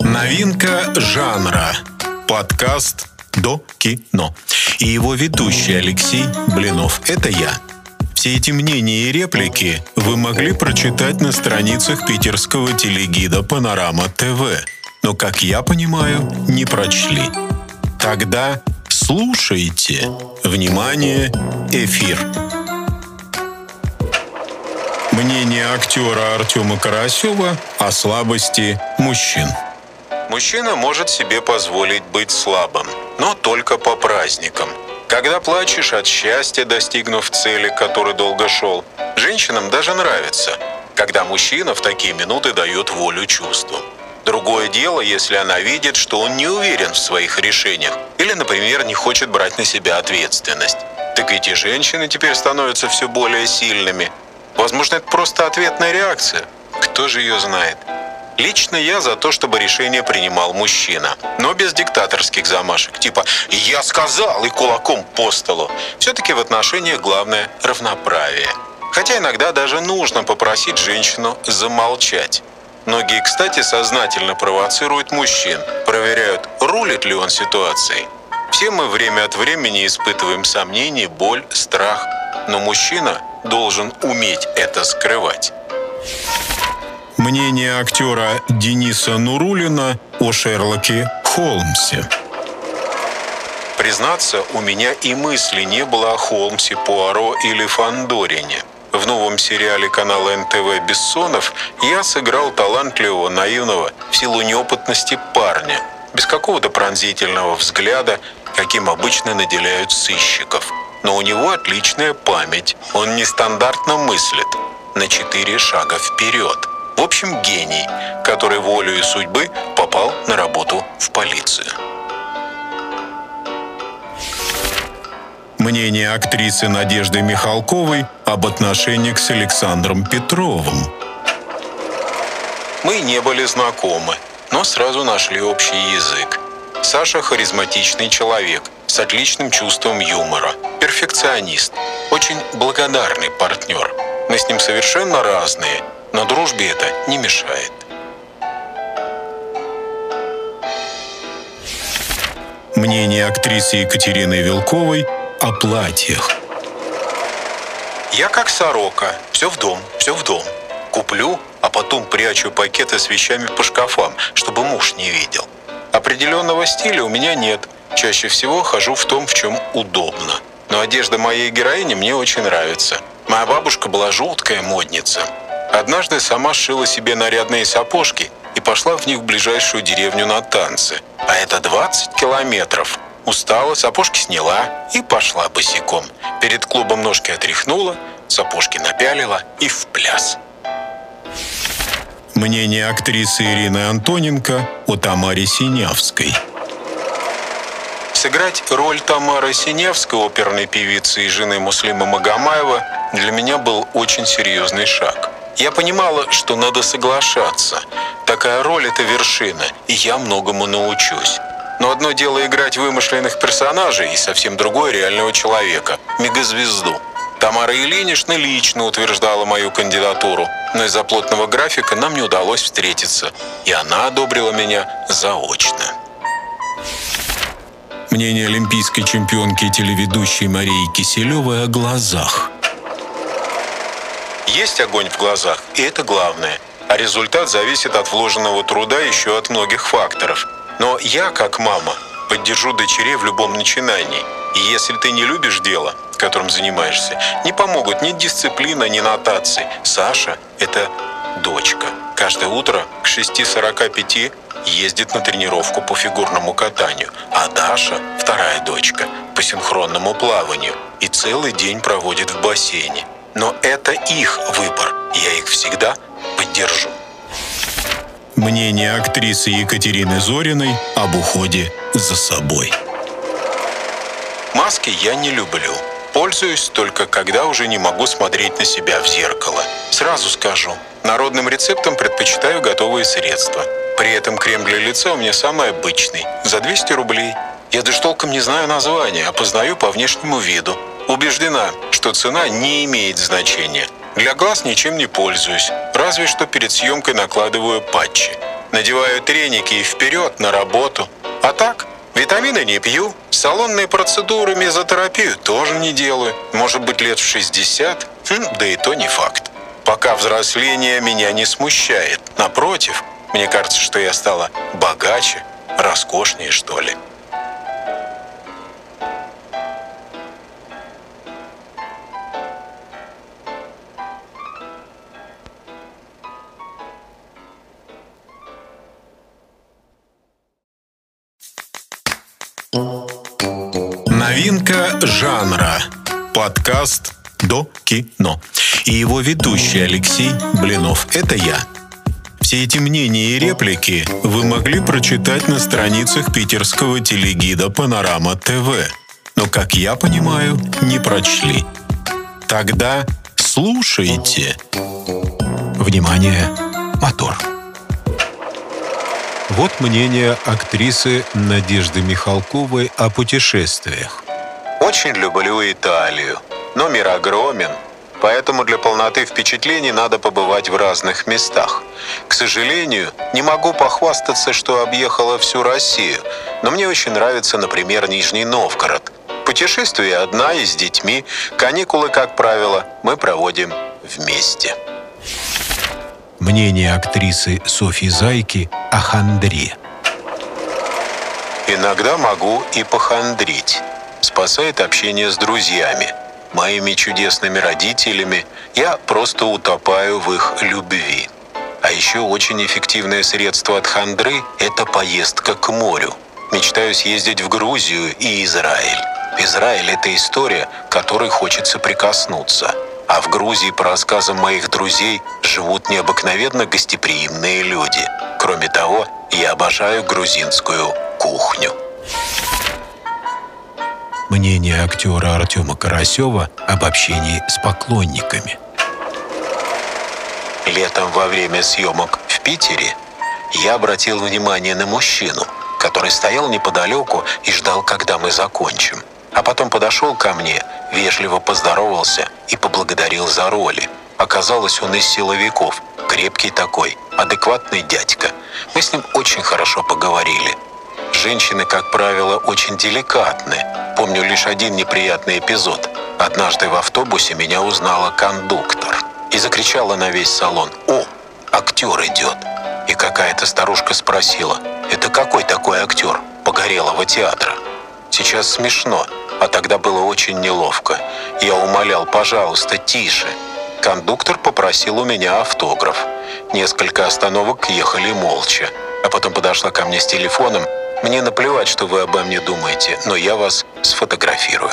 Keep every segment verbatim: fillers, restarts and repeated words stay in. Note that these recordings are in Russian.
Новинка жанра. Подкаст «ДоКиНо». И его ведущий Алексей Блинов. Это я. Все эти мнения и реплики вы могли прочитать на страницах питерского телегида «Панорама ТВ». Но, как я понимаю, не прочли. Тогда слушайте. Внимание, эфир. Мнение актера Артема Карасева о слабости мужчин. Мужчина может себе позволить быть слабым, но только по праздникам. Когда плачешь от счастья, достигнув цели, к которой долго шел, женщинам даже нравится, когда мужчина в такие минуты дает волю чувствам. Другое дело, если она видит, что он не уверен в своих решениях или, например, не хочет брать на себя ответственность. Так ведь и женщины теперь становятся все более сильными. Возможно, это просто ответная реакция. Кто же ее знает? Лично я за то, чтобы решение принимал мужчина, но без диктаторских замашек, типа «я сказал» и кулаком по столу. Все-таки в отношениях главное равноправие. Хотя иногда даже нужно попросить женщину замолчать. Многие, кстати, сознательно провоцируют мужчин, проверяют, рулит ли он ситуацией. Все мы время от времени испытываем сомнения, боль, страх, но мужчина должен уметь это скрывать. Мнение актера Дениса Нурулина о Шерлоке Холмсе. Признаться, у меня и мысли не было о Холмсе, Пуаро или Фандорине. В новом сериале канала эн тэ вэ «Бессонов» я сыграл талантливого, наивного, в силу неопытности парня, без какого-то пронзительного взгляда, каким обычно наделяют сыщиков. Но у него отличная память, он нестандартно мыслит, на четыре шага вперед. В общем, гений, который волею судьбы попал на работу в полицию. Мнение актрисы Надежды Михалковой об отношениях с Александром Петровым. Мы не были знакомы, но сразу нашли общий язык. Саша – харизматичный человек с отличным чувством юмора, перфекционист, очень благодарный партнер. Мы с ним совершенно разные, но дружбе это не мешает. Мнение актрисы Екатерины Вилковой о платьях. Я как сорока, все в дом, все в дом. Куплю, а потом прячу пакеты с вещами по шкафам, чтобы муж не видел. Определенного стиля у меня нет. Чаще всего хожу в том, в чем удобно. Но одежда моей героини мне очень нравится. Моя бабушка была жуткая модница. Однажды сама сшила себе нарядные сапожки и пошла в них в ближайшую деревню на танцы. А это двадцать километров. Устала, сапожки сняла и пошла босиком. Перед клубом ножки отряхнула, сапожки напялила и в пляс. Мнение актрисы Ирины Антоненко о Тамаре Синевской. Сыграть роль Тамары Синевской, оперной певицы и жены Муслима Магомаева, для меня был очень серьезный шаг. Я понимала, что надо соглашаться. Такая роль – это вершина, и я многому научусь. Но одно дело играть вымышленных персонажей, и совсем другое – реального человека, мегазвезду. Тамара Ильинична лично утверждала мою кандидатуру, но из-за плотного графика нам не удалось встретиться, и она одобрила меня заочно. Мнение олимпийской чемпионки и телеведущей Марии Киселевой о глазах. Есть огонь в глазах, и это главное. А результат зависит от вложенного труда еще от многих факторов. Но я, как мама, поддержу дочерей в любом начинании. И если ты не любишь дело, которым занимаешься, не помогут ни дисциплина, ни нотации. Саша – это дочка. Каждое утро к шести сорока пяти ездит на тренировку по фигурному катанию. А Даша – вторая дочка, по синхронному плаванию. И целый день проводит в бассейне. Но это их выбор. Я их всегда поддержу. Мнение актрисы Екатерины Зориной об уходе за собой. Маски я не люблю. Пользуюсь только когда уже не могу смотреть на себя в зеркало. Сразу скажу, народным рецептом предпочитаю готовые средства. При этом крем для лица у меня самый обычный. За двести рублей. Я даже толком не знаю название, а познаю по внешнему виду. Убеждена, что цена не имеет значения. Для глаз ничем не пользуюсь, разве что перед съемкой накладываю патчи. надеваю треники и вперед на работу. А так, витамины не пью, салонные процедуры, мезотерапию тоже не делаю. Может быть, лет в шестьдесят, хм, да и то не факт. Пока взросление меня не смущает. Напротив, мне кажется, что я стала богаче, роскошнее, что ли. Новинка жанра. Подкаст ДоКиНо. И его ведущий Алексей Блинов. Это я. Все эти мнения и реплики вы могли прочитать на страницах питерского телегида «Панорама ТВ». Но, как я понимаю, не прочли. Тогда слушайте. Внимание, мотор. Вот мнение актрисы Надежды Михалковой о путешествиях. Очень люблю Италию, но мир огромен, поэтому для полноты впечатлений надо побывать в разных местах. К сожалению, не могу похвастаться, что объехала всю Россию, но мне очень нравится, например, Нижний Новгород. Путешествие одна и с детьми, каникулы, как правило, мы проводим вместе. Мнение актрисы Софьи Зайки о хандре. Иногда могу и похандрить. Спасает общение с друзьями, моими чудесными родителями. Я просто утопаю в их любви. А еще очень эффективное средство от хандры – это поездка к морю. Мечтаю съездить в Грузию и Израиль. Израиль – это история, которой хочется прикоснуться. А в Грузии, по рассказам моих друзей, живут необыкновенно гостеприимные люди. Кроме того, я обожаю грузинскую кухню. Мнение актера Артема Карасева об общении с поклонниками. Летом во время съемок в Питере я обратил внимание на мужчину, который стоял неподалеку и ждал, когда мы закончим. А потом подошел ко мне, вежливо поздоровался и поблагодарил за роли. Оказалось, он из силовиков, крепкий такой, адекватный дядька. Мы с ним очень хорошо поговорили. Женщины, как правило, очень деликатны. Помню лишь один неприятный эпизод. Однажды в автобусе меня узнала кондуктор и закричала на весь салон: «О, актер идет!» И какая-то старушка спросила: «Это какой такой актер Погорелого театра?» Сейчас смешно, а тогда было очень неловко. Я умолял: пожалуйста, тише. Кондуктор попросил у меня автограф. Несколько остановок ехали молча. А потом подошла ко мне с телефоном: «Мне наплевать, что вы обо мне думаете, но я вас сфотографирую».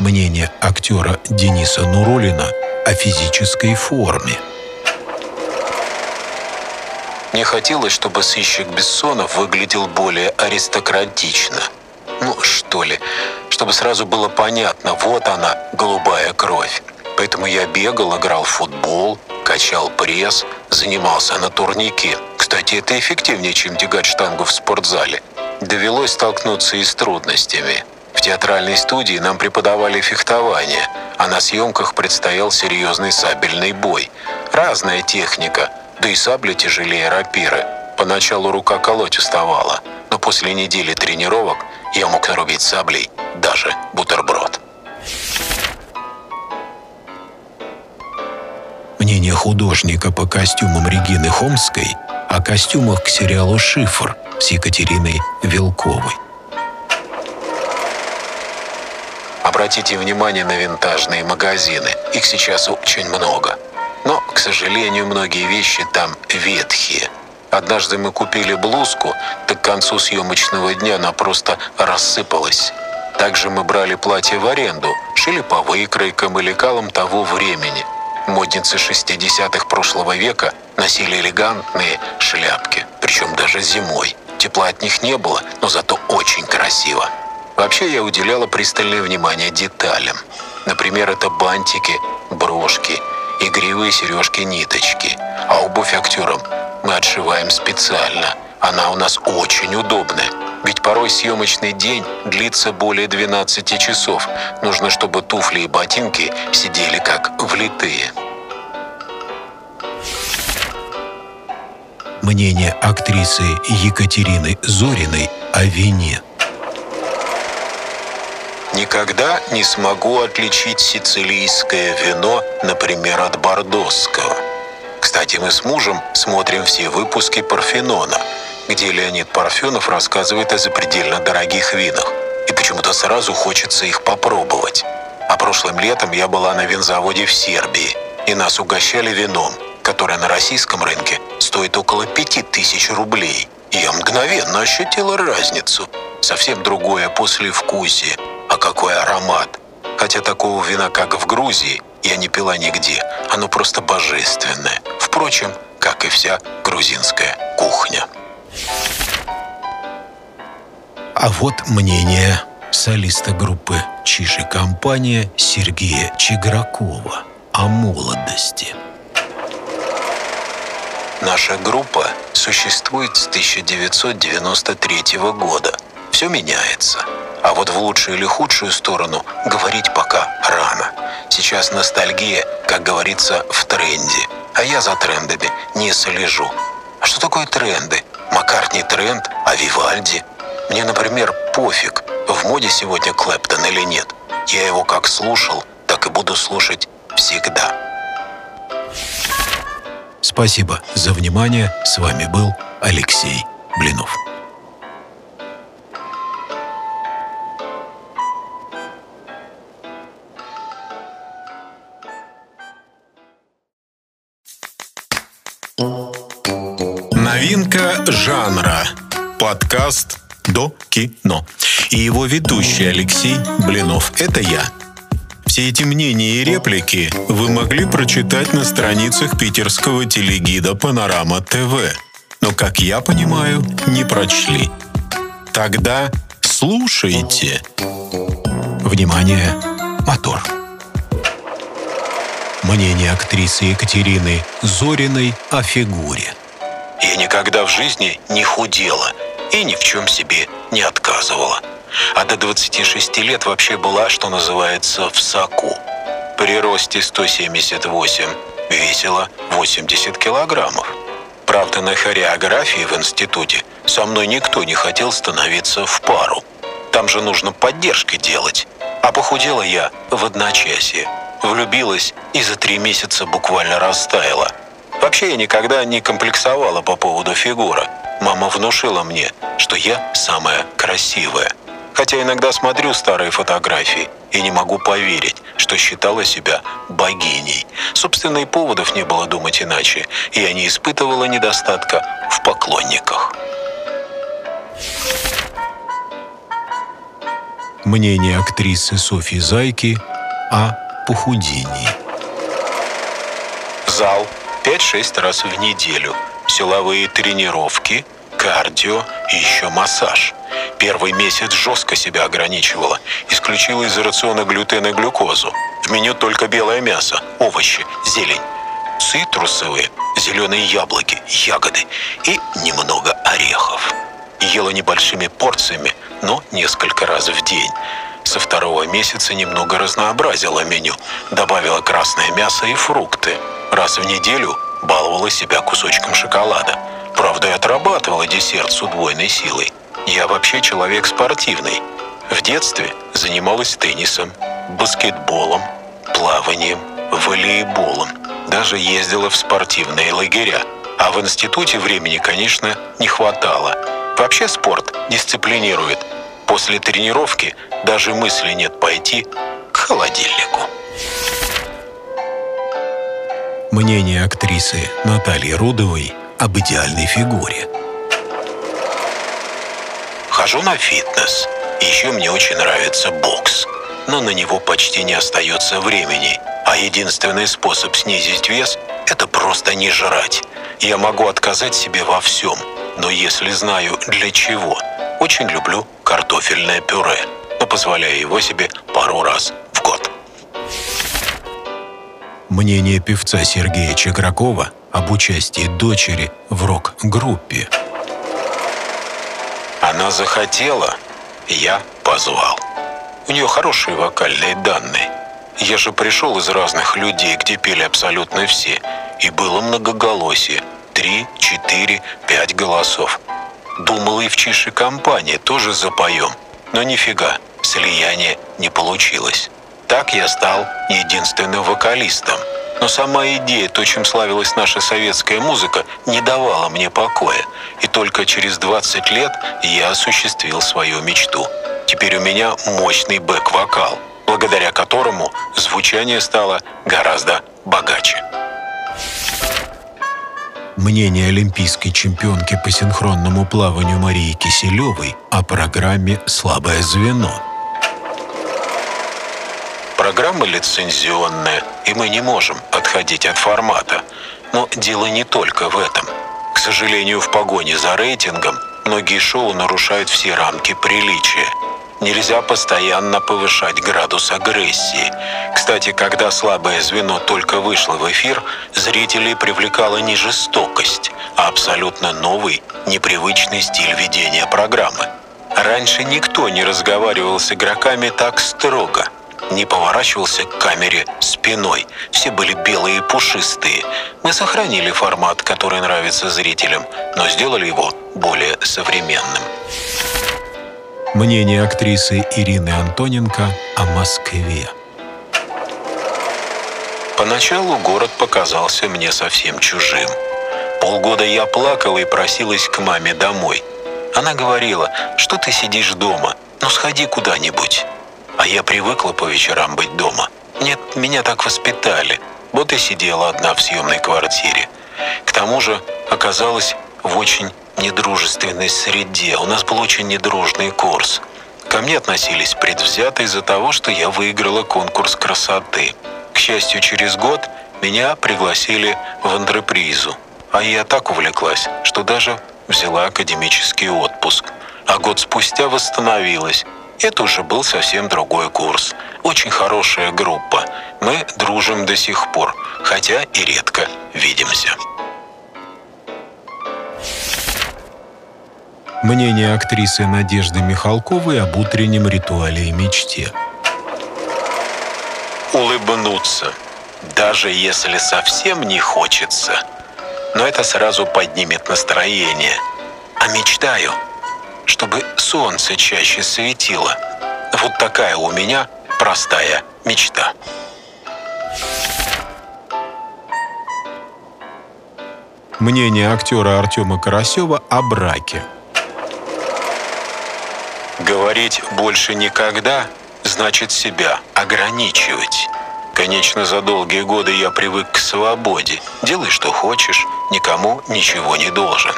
Мнение актера Дениса Нурулина о физической форме. Мне хотелось, чтобы сыщик Бессонов выглядел более аристократично. Ну, что ли, чтобы сразу было понятно, вот она, голубая кровь. Поэтому я бегал, играл в футбол, качал пресс, занимался на турнике. Кстати, это эффективнее, чем тягать штангу в спортзале. Довелось столкнуться и с трудностями. В театральной студии нам преподавали фехтование, а на съемках предстоял серьезный сабельный бой. Разная техника. Да и сабли тяжелее рапиры. Поначалу рука колоть уставала, но после недели тренировок я мог нарубить саблей даже бутерброд. Мнение художника по костюмам Регины Хомской о костюмах к сериалу «Шифр» с Екатериной Вилковой. Обратите внимание на винтажные магазины. Их сейчас очень много. Но, к сожалению, многие вещи там ветхие. Однажды мы купили блузку, так к концу съемочного дня она просто рассыпалась. Также мы брали платье в аренду, шили по выкройкам и лекалам того времени. Модницы шестидесятых прошлого века носили элегантные шляпки, причем даже зимой. Тепла от них не было, но зато очень красиво. Вообще я уделяла пристальное внимание деталям. Например, это бантики, брошки, игривые сережки-ниточки. А обувь актерам мы отшиваем специально. Она у нас очень удобная. Ведь порой съемочный день длится более двенадцати часов. Нужно, чтобы туфли и ботинки сидели как влитые. мнение актрисы Екатерины Зориной о вине. «Никогда не смогу отличить сицилийское вино, например, от бордосского. Кстати, мы с мужем смотрим все выпуски «Парфенона», где Леонид Парфенов рассказывает о запредельно дорогих винах, и почему-то сразу хочется их попробовать. А прошлым летом я была на винзаводе в Сербии, и нас угощали вином, которое на российском рынке стоит около пяти тысяч рублей. И я мгновенно ощутила разницу. Совсем другое послевкусие, а какой аромат. Хотя такого вина, как в Грузии, я не пила нигде. Оно просто божественное. Впрочем, как и вся грузинская кухня». А вот мнение солиста группы «Чижи» компания Сергея Чигракова о молодости. «Наша группа существует с тысяча девятьсот девяносто третьего года. Все меняется. А вот в лучшую или худшую сторону говорить пока рано. Сейчас ностальгия, как говорится, в тренде. А я за трендами не слежу. А что такое тренды? Маккартни тренд, а Вивальди? Мне, например, пофиг, в моде сегодня Клэптон или нет. Я его как слушал, так и буду слушать всегда». Спасибо за внимание. С вами был Алексей Блинов. Новинка жанра. Подкаст «ДоКиНо». И его ведущий Алексей Блинов. Это я. Все эти мнения и реплики вы могли прочитать на страницах питерского телегида «Панорама ТВ». Но, как я понимаю, не прочли. Тогда слушайте. Внимание, мотор. Мнение актрисы Екатерины Зориной о фигуре. «Я никогда в жизни не худела и ни в чем себе не отказывала. А до двадцати шести лет вообще была, что называется, в соку. При росте сто семьдесят восемь весила восемьдесят килограммов. Правда, на хореографии в институте со мной никто не хотел становиться в пару. Там же нужно поддержки делать. А похудела я в одночасье. Влюбилась и за три месяца буквально растаяла. Вообще я никогда не комплексовала по поводу фигуры. Мама внушила мне, что я самая красивая. Хотя иногда смотрю старые фотографии и не могу поверить, что считала себя богиней. Собственно, и поводов не было думать иначе, и я не испытывала недостатка в поклонниках». Мнение актрисы Софьи Зайки о похудении. «Зал пять-шесть раз в неделю. Силовые тренировки, кардио и еще массаж. Первый месяц жестко себя ограничивала. Исключила из рациона глютен и глюкозу. В меню только белое мясо, овощи, зелень, цитрусовые, зеленые яблоки, ягоды и немного орехов. Ела небольшими порциями, но несколько раз в день. Со второго месяца немного разнообразила меню. Добавила красное мясо и фрукты. Раз в неделю баловала себя кусочком шоколада. Правда, и отрабатывала десерт с удвоенной силой. Я вообще человек спортивный. В детстве занималась теннисом, баскетболом, плаванием, волейболом. Даже ездила в спортивные лагеря. А в институте времени, конечно, не хватало. Вообще спорт дисциплинирует. После тренировки даже мысли нет пойти к холодильнику». Мнение актрисы Натальи Рудовой об идеальной фигуре. «Хожу на фитнес. Еще мне очень нравится бокс. Но на него почти не остается времени. А единственный способ снизить вес – это просто не жрать. Я могу отказать себе во всем, но если знаю для чего. Очень люблю картофельное пюре, но позволяю его себе пару раз в год». Мнение певца Сергея Чигракова об участии дочери в рок-группе. «Она захотела, я позвал. У нее хорошие вокальные данные. Я же пришел из разных людей, где пели абсолютно все, и было многоголосие. три, четыре, пять голосов. Думал, и в Чижи компании тоже запоем. Но нифига, слияние не получилось. Так я стал единственным вокалистом. Но сама идея, то, чем славилась наша советская музыка, не давала мне покоя. И только через двадцать лет я осуществил свою мечту. Теперь у меня мощный бэк-вокал, благодаря которому звучание стало гораздо богаче. Мнение олимпийской чемпионки по синхронному плаванию Марии Киселевой о программе «Слабое звено». Программа лицензионная, и мы не можем отходить от формата. Но дело не только в этом. К сожалению, в погоне за рейтингом многие шоу нарушают все рамки приличия. Нельзя постоянно повышать градус агрессии. Кстати, когда «Слабое звено» только вышло в эфир, зрителей привлекала не жестокость, а абсолютно новый, непривычный стиль ведения программы. Раньше никто не разговаривал с игроками так строго, не поворачивался к камере спиной. Все были белые и пушистые. Мы сохранили формат, который нравится зрителям, но сделали его более современным. Мнение актрисы Ирины Антоненко о Москве. Поначалу город показался мне совсем чужим. Полгода я плакала и просилась к маме домой. Она говорила, что ты сидишь дома, ну сходи куда-нибудь. А я привыкла по вечерам быть дома. Нет, меня так воспитали. Вот и сидела одна в съемной квартире. К тому же оказалась в очень недружественной среде. У нас был очень недружный курс. Ко мне относились предвзято из-за того, что я выиграла конкурс красоты. К счастью, через год меня пригласили в антрепризу. А я так увлеклась, что даже взяла академический отпуск. А год спустя восстановилась. Это уже был совсем другой курс. Очень хорошая группа. Мы дружим до сих пор, хотя и редко видимся. Мнение актрисы Надежды Михалковой об утреннем ритуале и мечте. Улыбнуться, даже если совсем не хочется. Но это сразу поднимет настроение. А мечтаю, чтобы солнце чаще светило. Вот такая у меня простая мечта. Мнение актера Артема Карасева о браке. Говорить «больше никогда» значит себя ограничивать. Конечно, за долгие годы я привык к свободе. Делай, что хочешь, никому ничего не должен.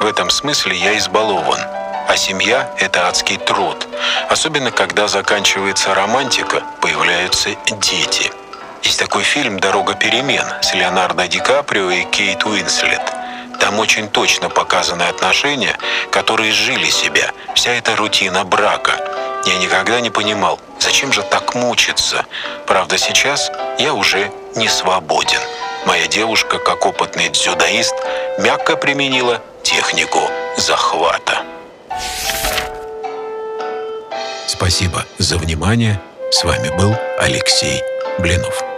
В этом смысле я избалован. А семья – это адский труд. Особенно, когда заканчивается романтика, появляются дети. Есть такой фильм «Дорога перемен» с Леонардо Ди Каприо и Кейт Уинслет. Там очень точно показаны отношения, которые жили себя. Вся эта рутина брака. Я никогда не понимал, зачем же так мучиться. Правда, сейчас я уже не свободен. Моя девушка, как опытный дзюдоист, мягко применила технику захвата. Спасибо за внимание. С вами был Алексей Блинов.